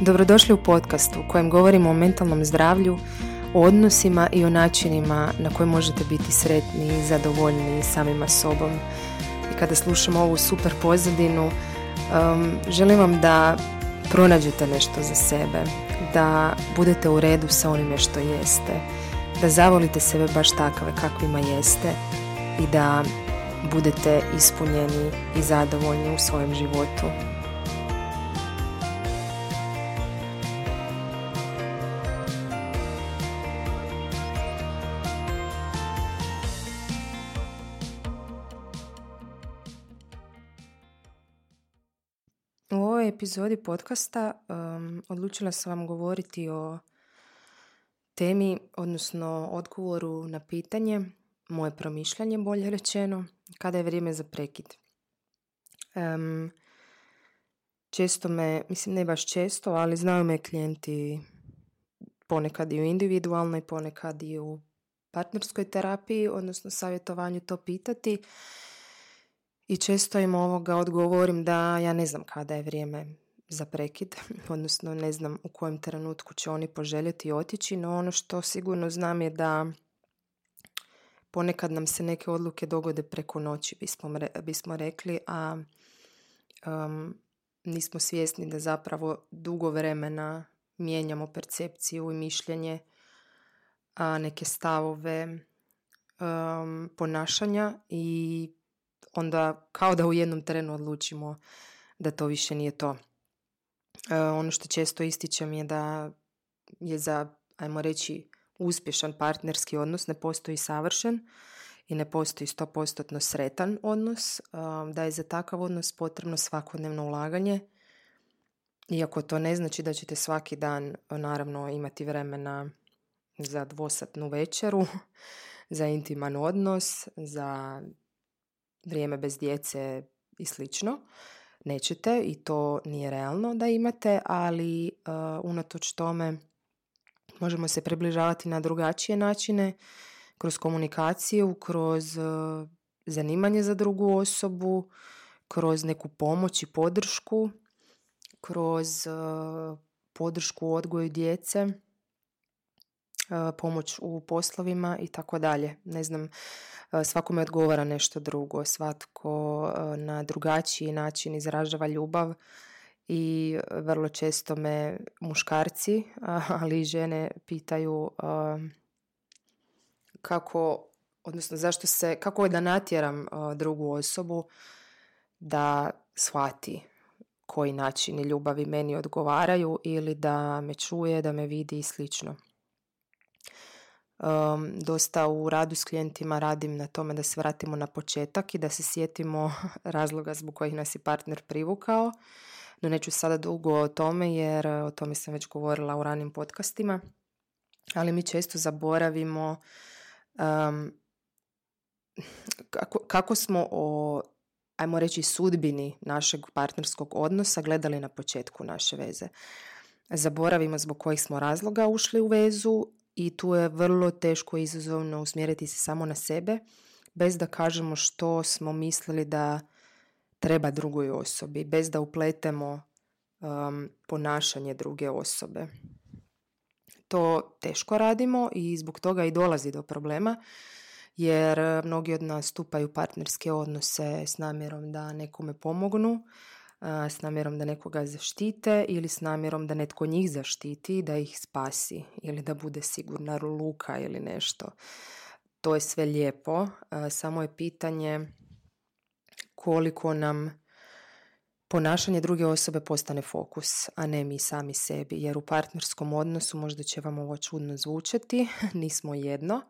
Dobrodošli u podcast u kojem govorimo o mentalnom zdravlju, o odnosima i o načinima na koje možete biti sretni i zadovoljni samima sobom. I kada slušamo ovu super pozadinu, želim vam da pronađete nešto za sebe, da budete u redu sa onime što jeste, da zavolite sebe baš takve kakvima jeste i da budete ispunjeni i zadovoljni u svojem životu. U ovoj epizodi podcasta odlučila sam vam govoriti o temi, odnosno odgovoru na pitanje, moje promišljanje bolje rečeno, kada je vrijeme za prekid. Često me, mislim ne baš često, ali znaju me klijenti ponekad i u individualnoj, ponekad i u partnerskoj terapiji, odnosno savjetovanju to pitati. I često im odgovorim da ja ne znam kada je vrijeme za prekid, odnosno ne znam u kojem trenutku će oni poželjeti otići, no ono što sigurno znam je da ponekad nam se neke odluke dogode preko noći, bismo rekli, a nismo svjesni da zapravo dugo vremena mijenjamo percepciju i mišljenje, neke stavove, ponašanja i onda kao da u jednom trenu odlučimo da to više nije to. Ono što često ističem je da je za, ajmo reći, uspješan partnerski odnos ne postoji savršen i ne postoji 100% sretan odnos, da je za takav odnos potrebno svakodnevno ulaganje, iako to ne znači da ćete svaki dan naravno imati vremena za dvosatnu večeru, za intiman odnos, za vrijeme bez djece i slično. Nećete i to nije realno da imate, ali unatoč tome možemo se približavati na drugačije načine, kroz komunikaciju, kroz zanimanje za drugu osobu, kroz neku pomoć i podršku, kroz podršku u odgoju djece, pomoć u poslovima i tako dalje. Ne znam, svakome odgovara nešto drugo, svatko na drugačiji način izražava ljubav i vrlo često me muškarci, ali i žene pitaju kako, odnosno zašto se, kako da natjeram drugu osobu da shvati koji načini ljubavi meni odgovaraju ili da me čuje, da me vidi i slično. Dosta u radu s klijentima radim na tome da se vratimo na početak i da se sjetimo razloga zbog kojih nas je partner privukao, no neću sada dugo o tome jer o tome sam već govorila u ranim podcastima, ali mi često zaboravimo kako smo o, ajmo reći, sudbini našeg partnerskog odnosa gledali na početku naše veze. Zaboravimo zbog kojih smo razloga ušli u vezu i tu je vrlo teško i izazovno usmjeriti se samo na sebe bez da kažemo što smo mislili da treba drugoj osobi, bez da upletemo ponašanje druge osobe. To teško radimo i zbog toga i dolazi do problema, jer mnogi od nas stupaju partnerske odnose s namjerom da nekome pomognu, s namjerom da nekoga zaštite ili s namjerom da netko njih zaštiti, da ih spasi ili da bude sigurna luka ili nešto. To je sve lijepo, samo je pitanje koliko nam ponašanje druge osobe postane fokus, a ne mi sami sebi. Jer u partnerskom odnosu, možda će vam ovo čudno zvučati, nismo jedno,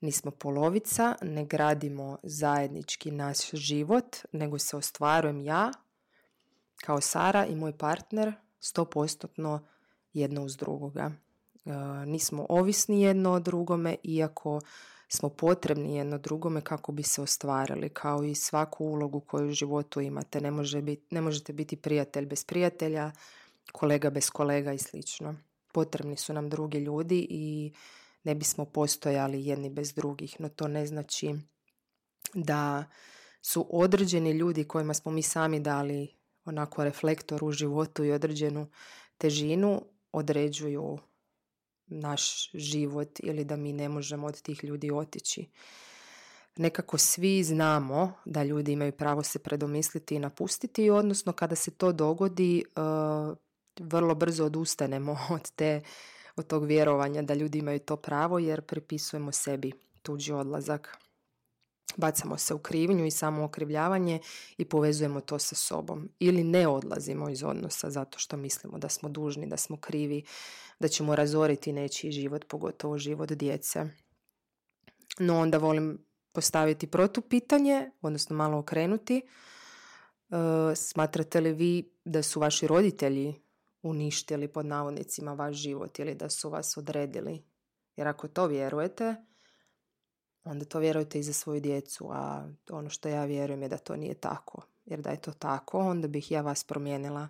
nismo polovica, ne gradimo zajednički naš život, nego se ostvarujem ja kao Sara i moj partner 100% jedno uz drugoga. Nismo ovisni jedno o drugome, iako smo potrebni jedno drugome kako bi se ostvarili, kao i svaku ulogu koju u životu imate. Ne možete biti prijatelj bez prijatelja, kolega bez kolega i slično. Potrebni su nam drugi ljudi i ne bismo postojali jedni bez drugih, no to ne znači da su određeni ljudi kojima smo mi sami dali onako reflektor u životu i određenu težinu određuju naš život ili da mi ne možemo od tih ljudi otići. Nekako svi znamo da ljudi imaju pravo se predomisliti i napustiti, odnosno kada se to dogodi, vrlo brzo odustanemo od tog vjerovanja da ljudi imaju to pravo, jer pripisujemo sebi tuđi odlazak. Bacamo se u krivnju i samo okrivljavanje i povezujemo to sa sobom. Ili ne odlazimo iz odnosa zato što mislimo da smo dužni, da smo krivi, da ćemo razoriti nečiji život, pogotovo život djece. No onda volim postaviti protupitanje, odnosno malo okrenuti. Smatrate li vi da su vaši roditelji uništili pod navodnicima vaš život ili da su vas odredili? Jer ako to vjerujete, onda to vjerujete i za svoju djecu, a ono što ja vjerujem je da to nije tako. Jer da je to tako, onda bih ja vas promijenila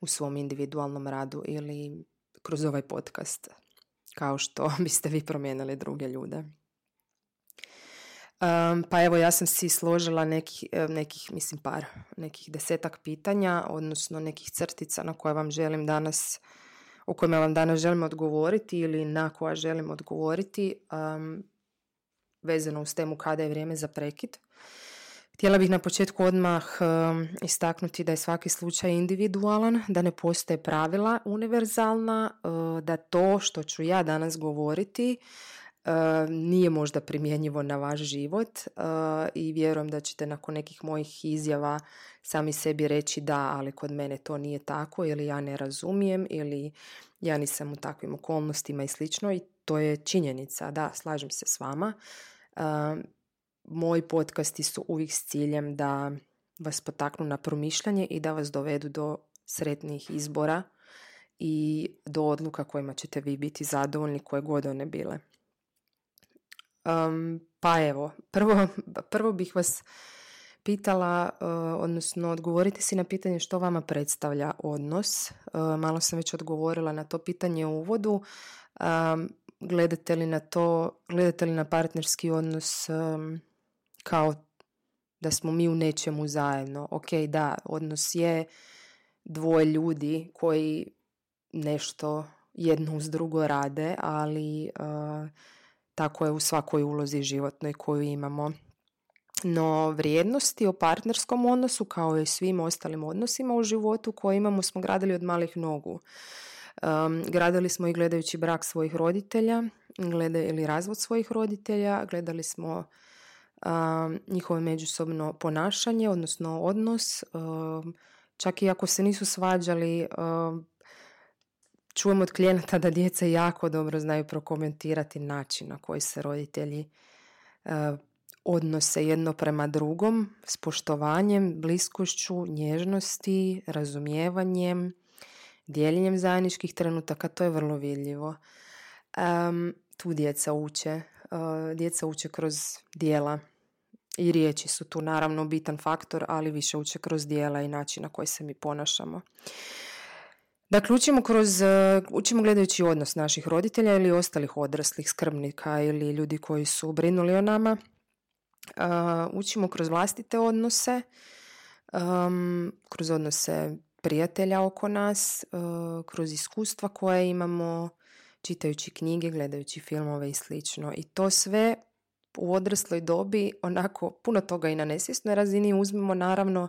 u svom individualnom radu ili kroz ovaj podcast, kao što biste vi promijenili druge ljude. Pa evo, ja sam si složila nekih 10-ak pitanja, odnosno nekih crtica na koje vam želim danas, o kojima vam danas želim odgovoriti ili na koja želim odgovoriti, vezano uz temu kada je vrijeme za prekid. Htjela bih na početku odmah istaknuti da je svaki slučaj individualan, da ne postoje pravila univerzalna, da to što ću ja danas govoriti nije možda primjenjivo na vaš život i vjerujem da ćete nakon nekih mojih izjava sami sebi reći da, ali kod mene to nije tako, ili ja ne razumijem, ili ja nisam u takvim okolnostima i slično, i to je činjenica, da, slažem se s vama. Moji podcasti su uvijek s ciljem da vas potaknu na promišljanje i da vas dovedu do sretnih izbora i do odluka kojima ćete vi biti zadovoljni, koje god one bile. Pa evo, prvo bih vas pitala, odnosno odgovorite si na pitanje što vama predstavlja odnos. Malo sam već odgovorila na to pitanje u uvodu. Gledate li na partnerski odnos kao da smo mi u nečemu zajedno? Ok, da, odnos je dvoje ljudi koji nešto jedno uz drugo rade, ali tako je u svakoj ulozi životnoj koju imamo. No vrijednosti o partnerskom odnosu, kao i svim ostalim odnosima u životu koje imamo, smo gradili od malih nogu. Gradili smo i gledajući brak svojih roditelja ili razvod svojih roditelja, gledali smo njihovo međusobno ponašanje, odnosno odnos. Čak i ako se nisu svađali, čujem od klijenata da djeca jako dobro znaju prokomentirati način na koji se roditelji odnose jedno prema drugom, s poštovanjem, bliskošću, nježnosti, razumijevanjem, dijeljenjem zajedničkih trenutaka. To je vrlo vidljivo. Tu djeca uče. Djeca uče kroz djela. I riječi su tu naravno bitan faktor, ali više uče kroz djela i način na koji se mi ponašamo. Dakle, učimo gledajući odnos naših roditelja ili ostalih odraslih, skrbnika ili ljudi koji su brinuli o nama. Učimo kroz vlastite odnose, kroz odnose prijatelja oko nas, kroz iskustva koje imamo, čitajući knjige, gledajući filmove i slično. I to sve u odrasloj dobi, onako puno toga i na nesvjesnoj razini uzmemo, naravno,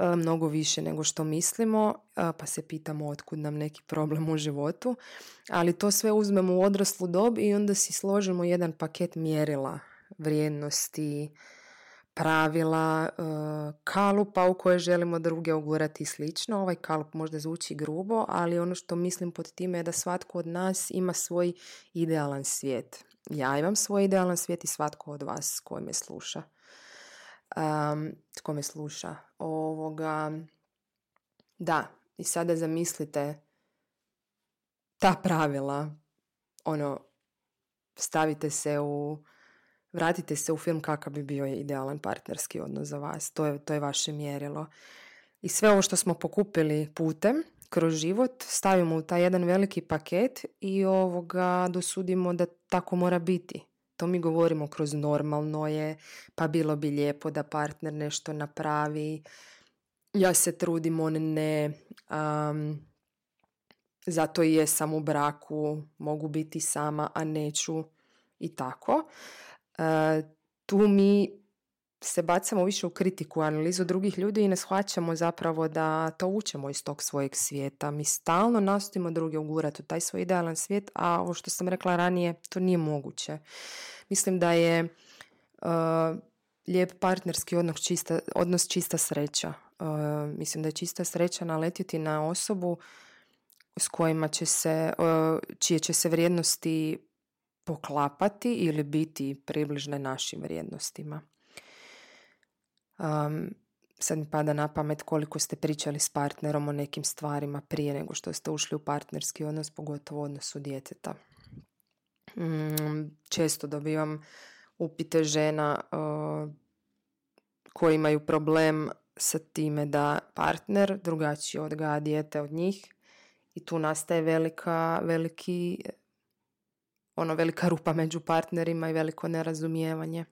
mnogo više nego što mislimo, pa se pitamo otkud nam neki problem u životu, ali to sve uzmemo u odraslu dob i onda si složimo jedan paket mjerila, vrijednosti, pravila, kalupa u koje želimo druge ugurati i slično. Ovaj kalup možda zvuči grubo, ali ono što mislim pod time je da svatko od nas ima svoj idealan svijet. Ja imam svoj idealan svijet i svatko od vas koji me sluša. Da, i sada zamislite ta pravila, vratite se u film kakav bi bio idealan partnerski odnos za vas. To je vaše mjerilo. I sve ovo što smo pokupili putem kroz život stavimo u taj jedan veliki paket i dosudimo da tako mora biti. To mi govorimo kroz normalno je, pa bilo bi lijepo da partner nešto napravi, ja se trudim, on ne, zato i jesam u braku, mogu biti sama, a neću i tako. Tu mi se bacamo više u kritiku, analizu drugih ljudi i ne shvaćamo zapravo da to učemo iz tog svojeg svijeta. Mi stalno nastojimo druge ugurati u taj svoj idealan svijet, a ovo što sam rekla ranije, to nije moguće. Mislim da je lijep partnerski odnos čista sreća. Mislim da je čista sreća naletiti na osobu s kojima će se, čije će se vrijednosti poklapati ili biti približne našim vrijednostima. Sad mi pada na pamet koliko ste pričali s partnerom o nekim stvarima prije nego što ste ušli u partnerski odnos, pogotovo u odnosu djeteta. Često dobivam upite žena koji imaju problem sa time da partner drugačije odgaja dijete od njih i tu nastaje velika rupa među partnerima i veliko nerazumijevanje.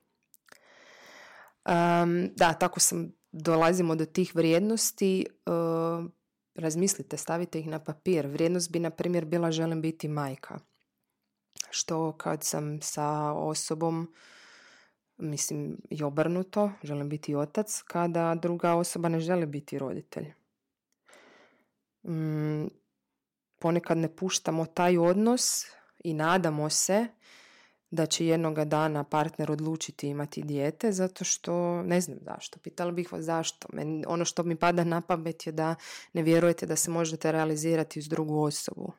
Da, tako dolazimo do tih vrijednosti. Razmislite, stavite ih na papir. Vrijednost bi, na primjer, bila želim biti majka. Što kad sam sa osobom, mislim i obrnuto, želim biti otac, kada druga osoba ne želi biti roditelj. Ponekad ne puštamo taj odnos i nadamo se da će jednoga dana partner odlučiti imati dijete, zato što, ne znam zašto, pitala bih vas zašto. Ono što mi pada na pamet je da ne vjerujete da se možete realizirati uz drugu osobu.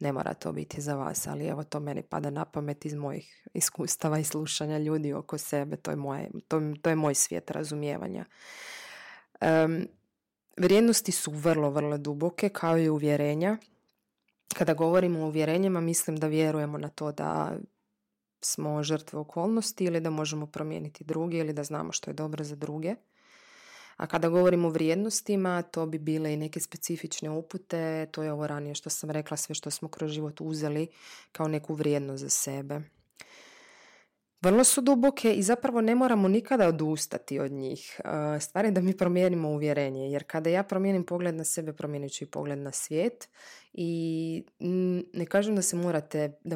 Ne mora to biti za vas, ali evo to meni pada na pamet iz mojih iskustava i slušanja ljudi oko sebe. To je moj svijet razumijevanja. Vrijednosti su vrlo, vrlo duboke, kao i uvjerenja. Kada govorimo o uvjerenjima, mislim da vjerujemo na to da smo žrtve okolnosti ili da možemo promijeniti druge ili da znamo što je dobro za druge. A kada govorimo o vrijednostima, to bi bile i neke specifične upute, to je ovo ranije što sam rekla, sve što smo kroz život uzeli kao neku vrijednost za sebe. Vrlo su duboke i zapravo ne moramo nikada odustati od njih. Stvar je da mi promijenimo uvjerenje, jer kada ja promijenim pogled na sebe, promijenit ću i pogled na svijet. I ne kažem da se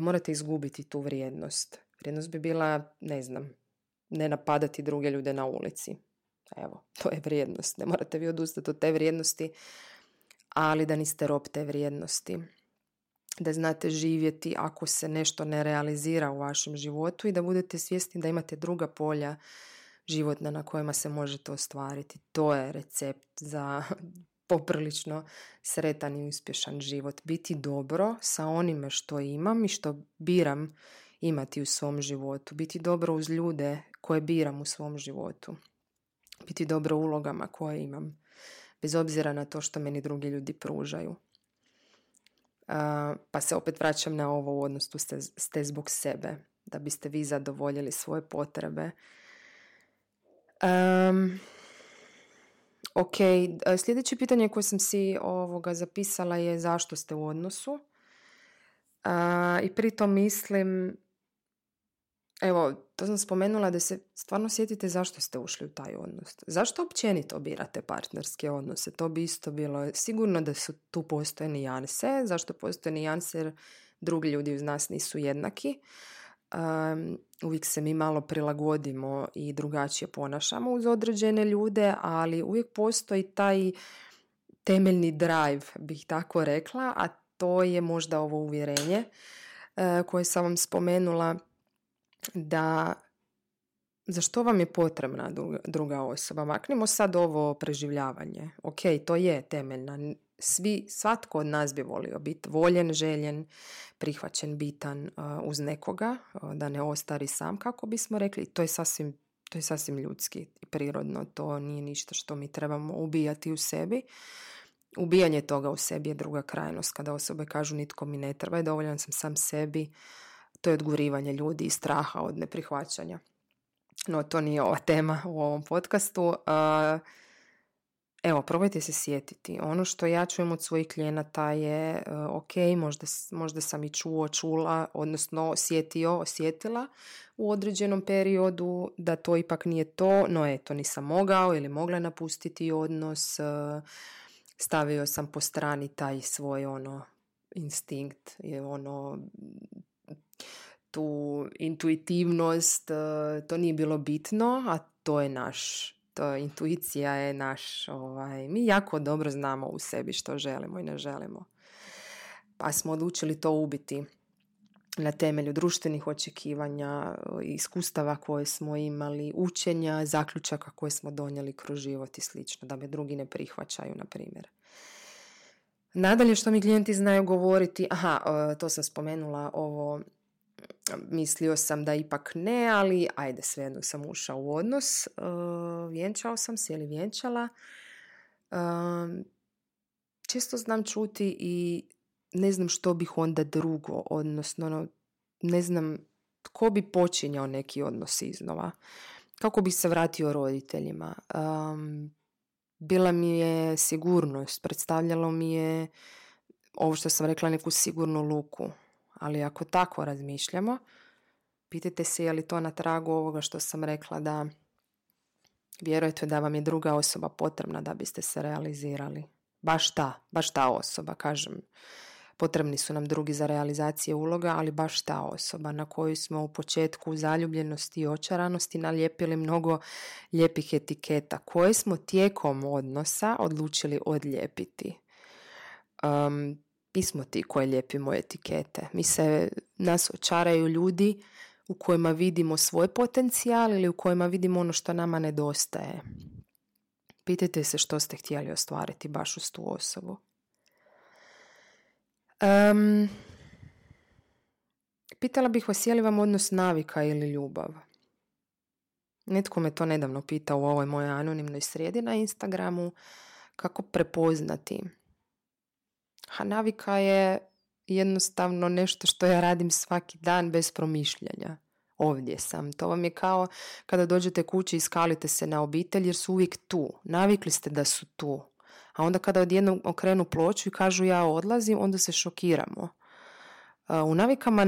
morate izgubiti tu vrijednost. Vrijednost bi bila, ne znam, ne napadati druge ljude na ulici. Evo, to je vrijednost. Ne morate vi odustati od te vrijednosti, ali da niste rob te vrijednosti. Da znate živjeti ako se nešto ne realizira u vašem životu i da budete svjesni da imate druga polja životna na kojima se možete ostvariti. To je recept za poprilično sretan i uspješan život. Biti dobro sa onime što imam i što biram imati u svom životu. Biti dobro uz ljude koje biram u svom životu. Biti dobro u ulogama koje imam. Bez obzira na to što meni drugi ljudi pružaju. Pa se opet vraćam na ovo, u odnosu ste zbog sebe, da biste vi zadovoljili svoje potrebe. Ok, sljedeće pitanje koje sam si zapisala je zašto ste u odnosu. I pritom mislim, evo, to sam spomenula, da se stvarno sjetite zašto ste ušli u taj odnos. Zašto općenito birate partnerske odnose? To bi isto bilo, sigurno da su tu postoje nijanse. Zašto postoje nijanse? Jer drugi ljudi uz nas nisu jednaki. Uvijek se mi malo prilagodimo i drugačije ponašamo uz određene ljude, ali uvijek postoji taj temeljni drive, bih tako rekla, a to je možda ovo uvjerenje koje sam vam spomenula, da zašto vam je potrebna druga osoba. Maknimo sad ovo preživljavanje. Ok, to je temeljna. Svatko od nas bi volio biti voljen, željen, prihvaćen, bitan uz nekoga, da ne ostari sam, kako bismo rekli. To je sasvim ljudski i prirodno. To nije ništa što mi trebamo ubijati u sebi. Ubijanje toga u sebi je druga krajnost. Kada osobe kažu nitko mi ne treba i dovoljan sam sam sebi, to je odgurivanje ljudi i straha od neprihvaćanja. No, to nije ova tema u ovom podcastu. Evo, probajte se sjetiti. Ono što ja čujem od svojih klijenata je ok, možda sam i čula, odnosno osjetila u određenom periodu da to ipak nije to, no eto, nisam mogao ili mogla napustiti odnos, stavio sam po strani taj svoj instinkt i tu intuitivnost, to nije bilo bitno, a to je naš. Intuicija je naš, mi jako dobro znamo u sebi što želimo i ne želimo. Pa smo odlučili to ubiti na temelju društvenih očekivanja, iskustava koje smo imali, učenja, zaključaka koje smo donijeli kroz život i slično, da me drugi ne prihvaćaju, na primjer. Nadalje, što mi klijenti znaju govoriti, to sam spomenula, mislio sam da ipak ne, ali ajde, svejedno sam ušao u odnos, vjenčao sam se ili vjenčala. Često znam čuti i ne znam što bih onda drugo, odnosno ne znam tko bi počinjao neki odnos iznova. Kako bi se vratio roditeljima. Bila mi je sigurnost, predstavljalo mi je ovo što sam rekla, neku sigurnu luku. Ali ako tako razmišljamo, pitajte se je li to na tragu ovoga što sam rekla, da vjerujete da vam je druga osoba potrebna da biste se realizirali. Baš ta osoba, kažem. Potrebni su nam drugi za realizacije uloga, ali baš ta osoba na koju smo u početku zaljubljenosti i očaranosti nalijepili mnogo lijepih etiketa koje smo tijekom odnosa odlučili odlijepiti. Mi smo ti koji lijepimo etikete. Nas očaraju ljudi u kojima vidimo svoj potencijal ili u kojima vidimo ono što nama nedostaje. Pitajte se što ste htjeli ostvariti baš uz tu osobu. Pitala bih vas je li vam odnos navika ili ljubav. Netko me to nedavno pitao u ovoj mojoj anonimnoj sredi na Instagramu, kako prepoznati. Navika je jednostavno nešto što ja radim svaki dan bez promišljanja. Ovdje sam. To vam je kao kada dođete kući i skalite se na obitelj jer su uvijek tu. Navikli ste da su tu. A onda kada odjednom okrenu ploču i kažu ja odlazim, onda se šokiramo. U navikama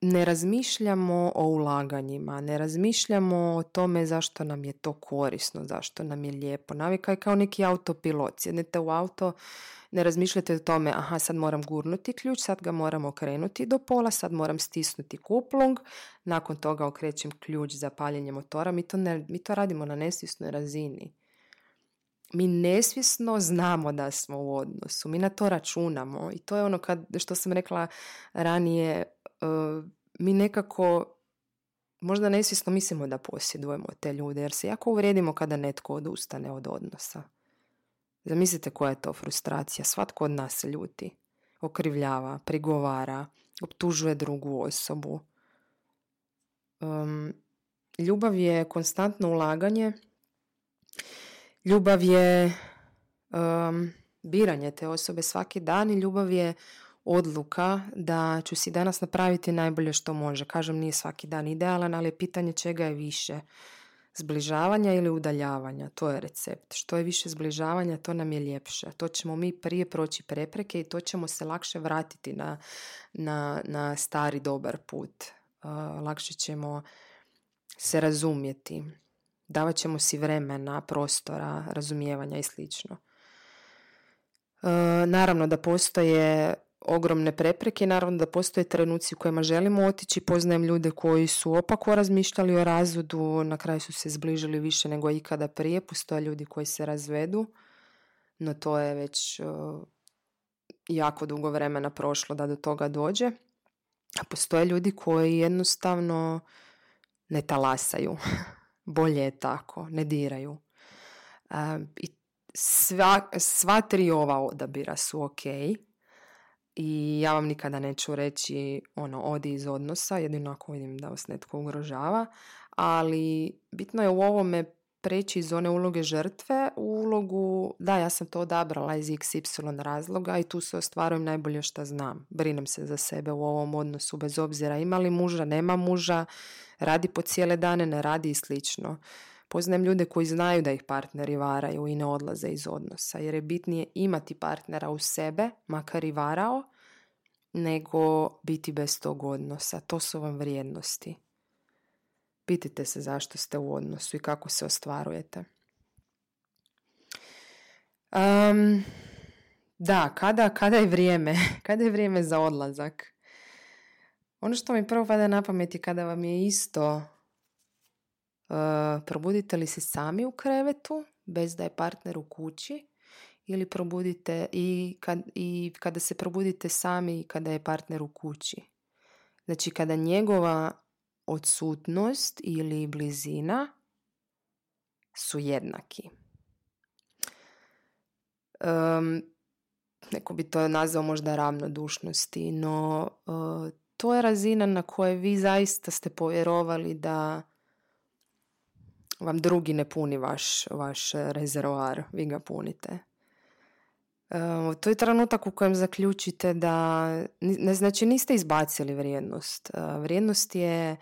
ne razmišljamo o ulaganjima, ne razmišljamo o tome zašto nam je to korisno, zašto nam je lijepo. Navika je kao neki autopilot. Sjednete u auto, ne razmišljate o tome, sad moram gurnuti ključ, sad ga moram okrenuti do pola, sad moram stisnuti kuplung, nakon toga okrećem ključ za paljenje motora. Mi to radimo na nesvjesnoj razini. Mi nesvjesno znamo da smo u odnosu, mi na to računamo i to je ono što sam rekla ranije, mi nekako možda nesvjesno mislimo da posjedujemo te ljude jer se jako uvrijedimo kada netko odustane od odnosa. Zamislite koja je to frustracija, svatko od nas se ljuti, okrivljava, prigovara, optužuje drugu osobu. Ljubav je konstantno ulaganje. Ljubav je biranje te osobe svaki dan i ljubav je odluka da ću si danas napraviti najbolje što može. Kažem, nije svaki dan idealan, ali je pitanje čega je više. Zbližavanja ili udaljavanja, to je recept. Što je više zbližavanja, to nam je ljepše. To ćemo mi prije proći prepreke i to ćemo se lakše vratiti na stari dobar put. Lakše ćemo se razumjeti. Davat ćemo si vremena, prostora, razumijevanja i slično. Naravno da postoje ogromne prepreke, naravno da postoje trenuci u kojima želimo otići. Poznajem ljude koji su opako razmišljali o razvodu, na kraju su se zbližili više nego ikada prije. Postoje ljudi koji se razvedu, no to je već jako dugo vremena prošlo da do toga dođe. A postoje ljudi koji jednostavno ne talasaju. Bolje je tako, ne diraju. I sva tri ova odabira su ok. I ja vam nikada neću reći odi iz odnosa, jedino ako vidim da vas netko ugrožava. Ali bitno je u ovome preći iz one uloge žrtve u ulogu da ja sam to odabrala iz XY razloga i tu se ostvarujem najbolje što znam. Brinem se za sebe u ovom odnosu bez obzira ima li muža, nema muža, radi po cijele dane, ne radi i slično. Poznajem ljude koji znaju da ih partneri varaju i ne odlaze iz odnosa jer je bitnije imati partnera uz sebe, makar i varao, nego biti bez tog odnosa. To su vam vrijednosti. Pitajte se zašto ste u odnosu i kako se ostvarujete. Da, kada je vrijeme? Kada je vrijeme za odlazak? Ono što mi prvo pada na pamet je kada vam je isto probudite li se sami u krevetu bez da je partner u kući ili probudite i kada se probudite sami i kada je partner u kući. Znači kada njegova odsutnost ili blizina su jednaki. Neko bi to nazvao možda ravnodušnosti, no to je razina na kojoj vi zaista ste povjerovali da vam drugi ne puni vaš rezervoar, vi ga punite. To je trenutak u kojem zaključite da, znači niste izbacili vrijednost. Vrijednost je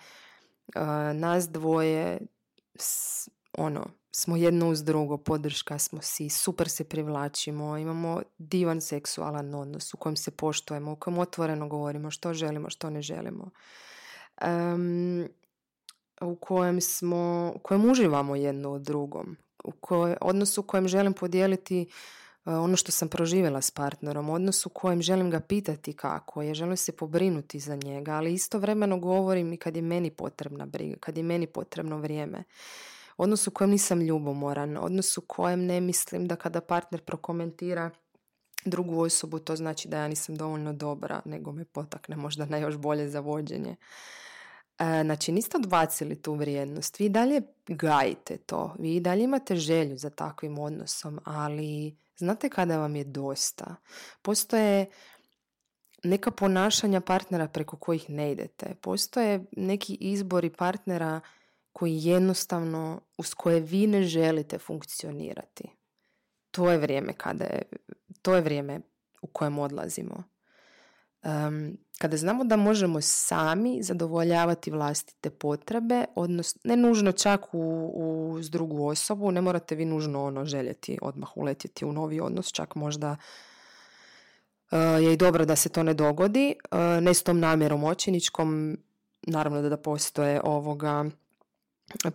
nas dvoje, smo jedno uz drugo, podrška smo si, super se privlačimo, imamo divan seksualan odnos u kojem se poštujemo, u kojem otvoreno govorimo što želimo, što ne želimo. U kojem uživamo jedno u drugom, odnos u kojem želim podijeliti ono što sam proživjela s partnerom, odnos u kojem želim ga pitati kako je, želim se pobrinuti za njega, ali istovremeno govorim i kad je meni potrebna briga, kad je meni potrebno vrijeme. Odnos u kojem nisam ljubomoran, odnos u kojem ne mislim da kada partner prokomentira drugu osobu to znači da ja nisam dovoljno dobra, nego me potakne možda na još bolje za vođenje. Znači niste odbacili tu vrijednost, vi dalje gajite to, vi dalje imate želju za takvim odnosom, ali znate kada vam je dosta. Postoje neka ponašanja partnera preko kojih ne idete, postoje neki izbori partnera koji jednostavno, uz koje vi ne želite funkcionirati. To je vrijeme u kojem odlazimo. Kada znamo da možemo sami zadovoljavati vlastite potrebe, odnosno ne nužno čak uz drugu osobu, ne morate vi nužno željeti odmah uletjeti u novi odnos, čak možda je i dobro da se to ne dogodi, ne s tom namjerom očiničkom, naravno da postoje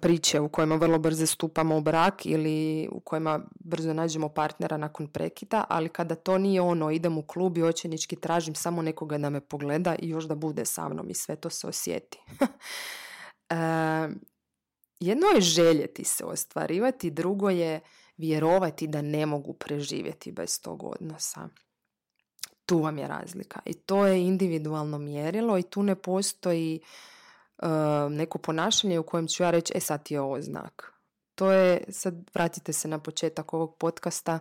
priče u kojima vrlo brzo stupamo u brak ili u kojima brzo nađemo partnera nakon prekida, ali kada to nije idem u klub i očajnički tražim samo nekoga da me pogleda i još da bude sa mnom i sve to se osjeti. Jedno je željeti se ostvarivati, drugo je vjerovati da ne mogu preživjeti bez tog odnosa. Tu vam je razlika i to je individualno mjerilo i tu ne postoji neko ponašanje u kojem ću ja reći sad je ovo znak. To je, sad vratite se na početak ovog podcasta,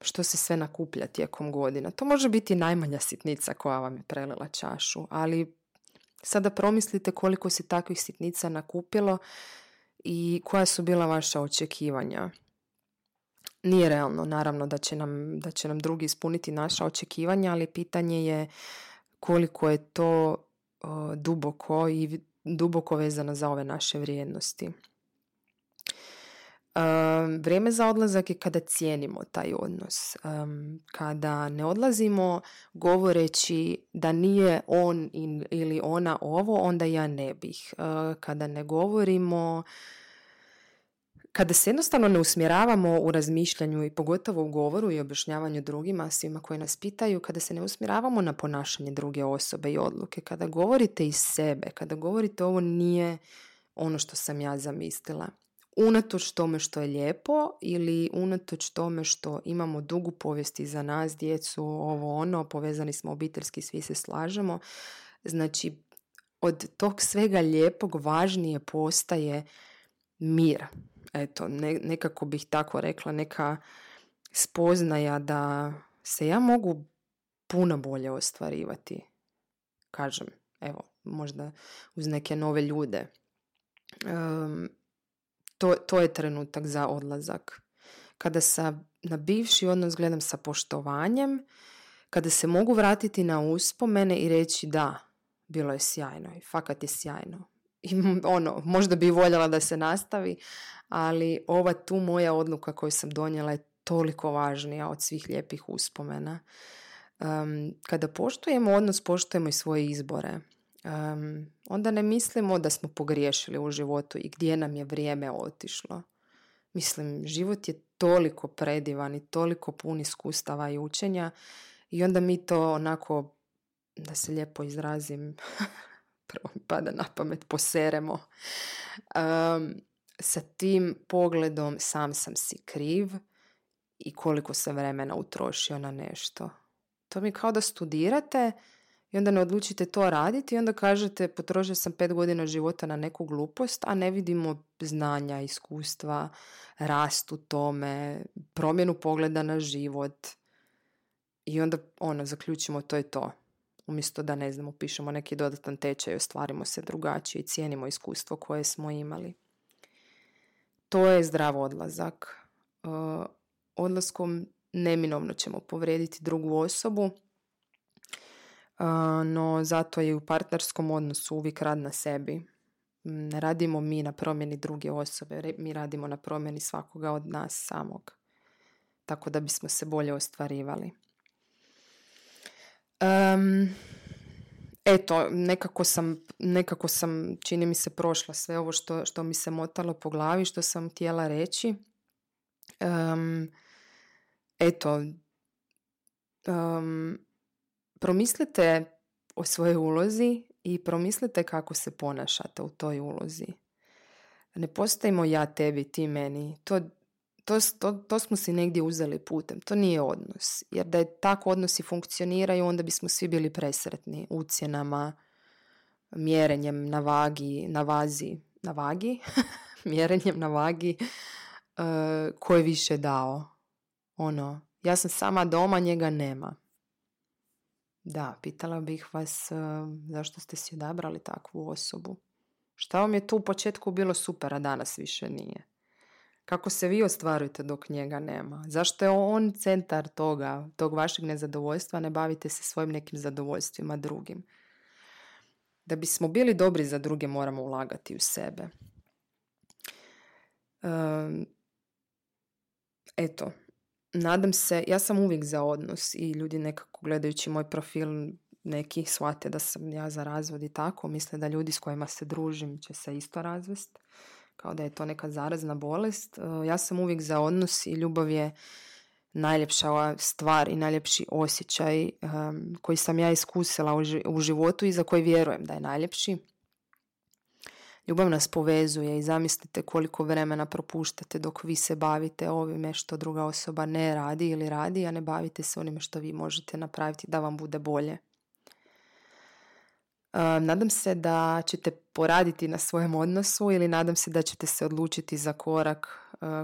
što se sve nakuplja tijekom godina. To može biti najmanja sitnica koja vam je prelila čašu, ali sada promislite koliko se takvih sitnica nakupilo i koja su bila vaša očekivanja. Nije realno, naravno, da će nam drugi ispuniti naša očekivanja, ali pitanje je koliko je to duboko vezana za ove naše vrijednosti. Vrijeme za odlazak je kada cijenimo taj odnos. Kada ne odlazimo govoreći da nije on ili ona ovo, onda ja ne bih. Kada ne govorimo, kada se jednostavno ne usmjeravamo u razmišljanju i pogotovo u govoru i objašnjavanju drugima, svima koji nas pitaju, kada se ne usmjeravamo na ponašanje druge osobe i odluke, kada govorite iz sebe, kada govorite ovo nije ono što sam ja zamislila, unatoč tome što je lijepo ili unatoč tome što imamo dugu povijest iza nas, djecu, povezani smo obiteljski, svi se slažemo, znači od tog svega lijepog važnije postaje mir. Eto, nekako bih tako rekla, neka spoznaja da se ja mogu puno bolje ostvarivati. Kažem, evo, možda uz neke nove ljude. To je trenutak za odlazak. Kada na bivši odnos gledam sa poštovanjem, kada se mogu vratiti na uspomene i reći da, bilo je sjajno i fakat je sjajno. I možda bi voljela da se nastavi, ali ova tu moja odluka koju sam donijela je toliko važnija od svih lijepih uspomena. Kada poštujemo odnos, poštujemo i svoje izbore. Onda ne mislimo da smo pogriješili u životu i gdje nam je vrijeme otišlo. Mislim, život je toliko predivan i toliko pun iskustava i učenja i onda mi to onako, da se lijepo izrazim, prvo mi pada na pamet, poseremo. Sa tim pogledom sam sam si kriv i koliko sam vremena utrošio na nešto. To mi kao da studirate i onda ne odlučite to raditi i onda kažete potrošio sam 5 godina života na neku glupost, a ne vidimo znanja, iskustva, rast u tome, promjenu pogleda na život. I onda zaključimo to je to. Umjesto da, ne znam, upišemo neki dodatan tečaj, ostvarimo se drugačije i cijenimo iskustvo koje smo imali. To je zdrav odlazak. Odlaskom neminovno ćemo povrijediti drugu osobu, no zato je u partnerskom odnosu uvijek rad na sebi. Ne radimo mi na promjeni druge osobe, mi radimo na promjeni svakoga od nas samog, tako da bismo se bolje ostvarivali. Nekako sam, čini mi se, prošla sve ovo što mi se motalo po glavi, što sam htjela reći. Promislite o svojoj ulozi i promislite kako se ponašate u toj ulozi. Ne postajemo ja tebi, ti meni. To smo si negdje uzeli putem. To nije odnos. Jer da je tako odnosi funkcioniraju, onda bismo svi bili presretni ucjenama, mjerenjem na vagi, mjerenjem na vagi ko je više dao. Ja sam sama doma, njega nema. Da, pitala bih vas zašto ste si odabrali takvu osobu. Šta vam je tu u početku bilo super, a danas više nije? Kako se vi ostvarujete dok njega nema? Zašto je on centar toga, tog vašeg nezadovoljstva, ne bavite se svojim nekim zadovoljstvima drugim? Da bismo bili dobri za druge, moramo ulagati u sebe. Nadam se, ja sam uvijek za odnos i ljudi nekako gledajući moj profil, neki shvate da sam ja za razvod i tako, misle da ljudi s kojima se družim će se isto razvesti, kao da je to neka zarazna bolest. Ja sam uvijek za odnos i ljubav je najljepša stvar i najljepši osjećaj koji sam ja iskusila u životu i za koji vjerujem da je najljepši. Ljubav nas povezuje i zamislite koliko vremena propuštate dok vi se bavite ovime što druga osoba ne radi ili radi, a ne bavite se onime što vi možete napraviti da vam bude bolje. Nadam se da ćete poraditi na svojem odnosu ili nadam se da ćete se odlučiti za korak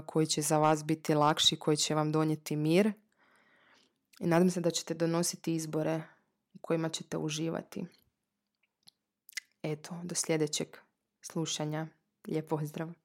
koji će za vas biti lakši, koji će vam donijeti mir. I nadam se da ćete donositi izbore u kojima ćete uživati. Do sljedećeg slušanja. Lijep pozdrav.